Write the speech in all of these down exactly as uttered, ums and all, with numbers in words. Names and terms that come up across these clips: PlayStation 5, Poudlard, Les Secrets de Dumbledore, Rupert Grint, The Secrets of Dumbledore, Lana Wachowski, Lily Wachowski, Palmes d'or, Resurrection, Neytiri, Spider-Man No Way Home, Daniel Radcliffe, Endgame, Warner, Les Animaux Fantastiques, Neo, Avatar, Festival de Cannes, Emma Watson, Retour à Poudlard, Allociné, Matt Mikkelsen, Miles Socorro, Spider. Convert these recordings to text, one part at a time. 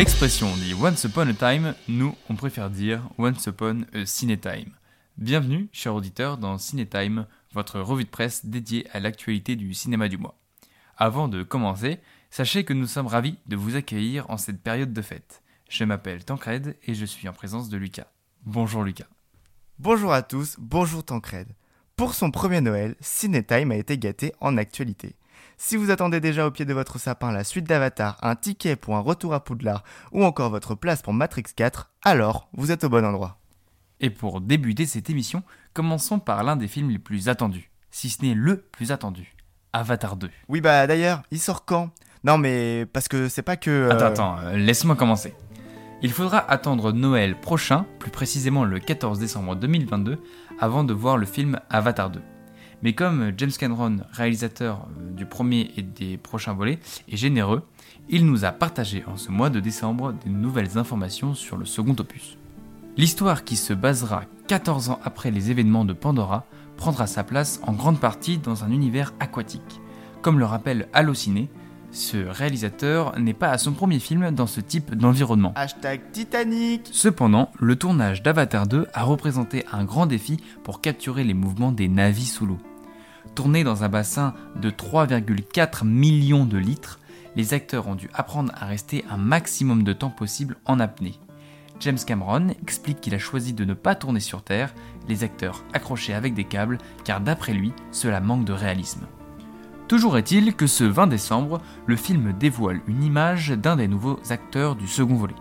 L'expression dit Once Upon a Time, nous on préfère dire Once Upon a Cinetime. Bienvenue, chers auditeurs, dans Cinetime, votre revue de presse dédiée à l'actualité du cinéma du mois. Avant de commencer, sachez que nous sommes ravis de vous accueillir en cette période de fête. Je m'appelle Tancred et je suis en présence de Lucas. Bonjour Lucas. Bonjour à tous, bonjour Tancred. Pour son premier Noël, Cinetime a été gâté en actualité. Si vous attendez déjà au pied de votre sapin la suite d'Avatar, un ticket pour un retour à Poudlard ou encore votre place pour Matrix quatre, alors vous êtes au bon endroit. Et pour débuter cette émission, commençons par l'un des films les plus attendus, si ce n'est le plus attendu, Avatar deux. Oui bah d'ailleurs, il sort quand ? Non mais parce que c'est pas que... Euh... Attends, attends, euh, laisse-moi commencer. Il faudra attendre Noël prochain, plus précisément le quatorze décembre deux mille vingt-deux, avant de voir le film Avatar deux. Mais comme James Cameron, réalisateur du premier et des prochains volets, est généreux, il nous a partagé en ce mois de décembre de nouvelles informations sur le second opus. L'histoire qui se basera quatorze ans après les événements de Pandora prendra sa place en grande partie dans un univers aquatique. Comme le rappelle Allociné, ce réalisateur n'est pas à son premier film dans ce type d'environnement. Hashtag Titanic. Cependant, le tournage d'Avatar deux a représenté un grand défi pour capturer les mouvements des Na'vi sous l'eau. Tourné dans un bassin de trois virgule quatre millions de litres, les acteurs ont dû apprendre à rester un maximum de temps possible en apnée. James Cameron explique qu'il a choisi de ne pas tourner sur Terre, les acteurs accrochés avec des câbles, car d'après lui, cela manque de réalisme. Toujours est-il que ce vingt décembre, le film dévoile une image d'un des nouveaux acteurs du second volet.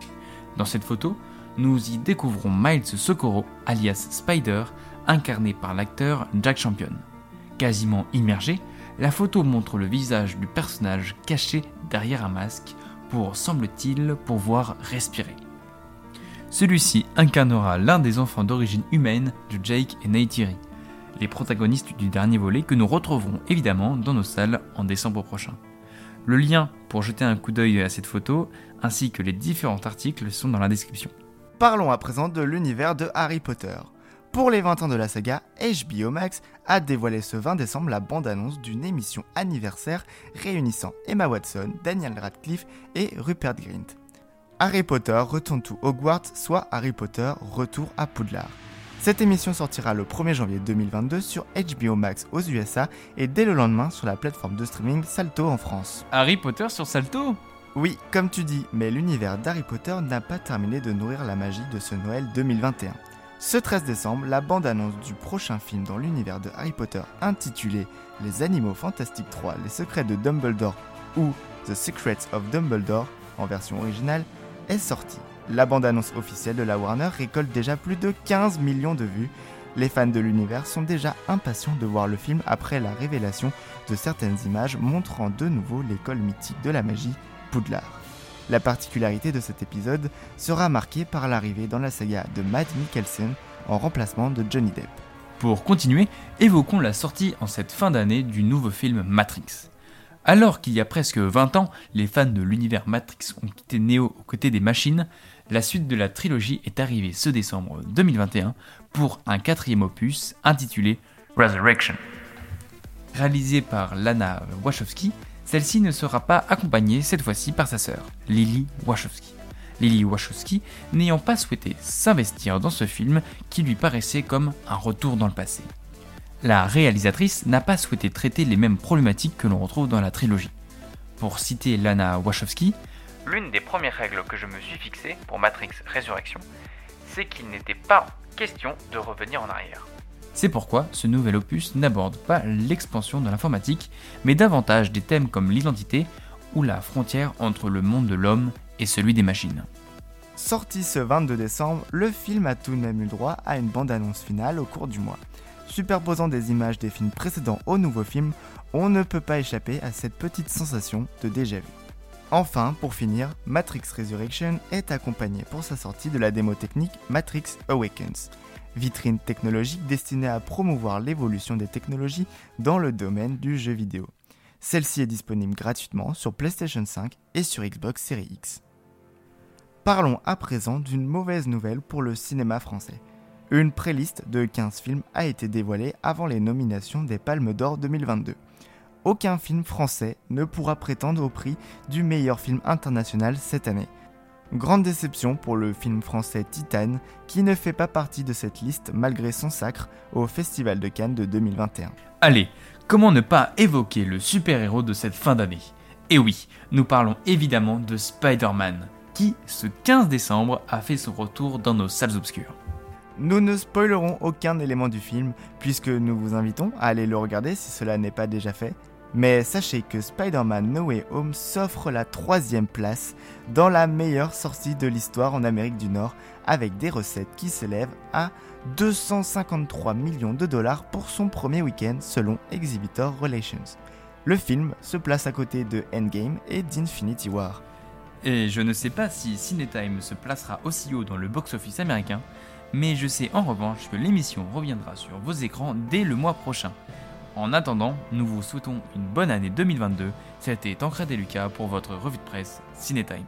Dans cette photo, nous y découvrons Miles Socorro, alias Spider, incarné par l'acteur Jack Champion. Quasiment immergé, la photo montre le visage du personnage caché derrière un masque pour, semble-t-il, pouvoir respirer. Celui-ci incarnera l'un des enfants d'origine humaine de Jake et Neytiri, les protagonistes du dernier volet que nous retrouverons évidemment dans nos salles en décembre prochain. Le lien pour jeter un coup d'œil à cette photo ainsi que les différents articles sont dans la description. Parlons à présent de l'univers de Harry Potter. Pour les vingt ans de la saga, H B O Max a dévoilé ce vingt décembre la bande-annonce d'une émission anniversaire réunissant Emma Watson, Daniel Radcliffe et Rupert Grint. Harry Potter Return to Hogwarts, soit Harry Potter Retour à Poudlard. Cette émission sortira le premier janvier deux mille vingt-deux sur H B O Max aux U S A et dès le lendemain sur la plateforme de streaming Salto en France. Harry Potter sur Salto ? Oui, comme tu dis, mais l'univers d'Harry Potter n'a pas terminé de nourrir la magie de ce Noël deux mille vingt et un. Ce treize décembre, la bande-annonce du prochain film dans l'univers de Harry Potter intitulé « Les Animaux Fantastiques trois, Les Secrets de Dumbledore » ou « The Secrets of Dumbledore » en version originale est sortie. La bande-annonce officielle de la Warner récolte déjà plus de quinze millions de vues. Les fans de l'univers sont déjà impatients de voir le film après la révélation de certaines images montrant de nouveau l'école mythique de la magie, Poudlard. La particularité de cet épisode sera marquée par l'arrivée dans la saga de Matt Mikkelsen en remplacement de Johnny Depp. Pour continuer, évoquons la sortie en cette fin d'année du nouveau film Matrix. Alors qu'il y a presque vingt ans, les fans de l'univers Matrix ont quitté Neo aux côtés des machines, la suite de la trilogie est arrivée ce décembre deux mille vingt et un pour un quatrième opus intitulé Resurrection. Réalisé par Lana Wachowski, celle-ci ne sera pas accompagnée cette fois-ci par sa sœur, Lily Wachowski. Lily Wachowski n'ayant pas souhaité s'investir dans ce film qui lui paraissait comme un retour dans le passé. La réalisatrice n'a pas souhaité traiter les mêmes problématiques que l'on retrouve dans la trilogie. Pour citer Lana Wachowski, « L'une des premières règles que je me suis fixée pour Matrix Résurrection, c'est qu'il n'était pas question de revenir en arrière. » C'est pourquoi ce nouvel opus n'aborde pas l'expansion de l'informatique, mais davantage des thèmes comme l'identité ou la frontière entre le monde de l'homme et celui des machines. Sorti ce vingt-deux décembre, le film a tout de même eu droit à une bande-annonce finale au cours du mois. Superposant des images des films précédents au nouveau film, on ne peut pas échapper à cette petite sensation de déjà-vu. Enfin, pour finir, Matrix Résurrection est accompagné pour sa sortie de la démo technique Matrix Awakens, vitrine technologique destinée à promouvoir l'évolution des technologies dans le domaine du jeu vidéo. Celle-ci est disponible gratuitement sur PlayStation cinq et sur Xbox Series X. Parlons à présent d'une mauvaise nouvelle pour le cinéma français. Une préliste de quinze films a été dévoilée avant les nominations des Palmes d'Or deux mille vingt-deux. Aucun film français ne pourra prétendre au prix du meilleur film international cette année. Grande déception pour le film français Titane, qui ne fait pas partie de cette liste malgré son sacre au Festival de Cannes de deux mille vingt et un. Allez, comment ne pas évoquer le super-héros de cette fin d'année ? Et oui, nous parlons évidemment de Spider-Man, qui, ce quinze décembre, a fait son retour dans nos salles obscures. Nous ne spoilerons aucun élément du film, puisque nous vous invitons à aller le regarder si cela n'est pas déjà fait. Mais sachez que Spider-Man No Way Home s'offre la troisième place dans la meilleure sortie de l'histoire en Amérique du Nord, avec des recettes qui s'élèvent à deux cent cinquante-trois millions de dollars pour son premier week-end selon Exhibitor Relations. Le film se place à côté de Endgame et d'Infinity War. Et je ne sais pas si Cinetime se placera aussi haut dans le box-office américain, mais je sais en revanche que l'émission reviendra sur vos écrans dès le mois prochain. En attendant, nous vous souhaitons une bonne année deux mille vingt-deux. C'était Tancred et Lucas pour votre revue de presse Cinétime.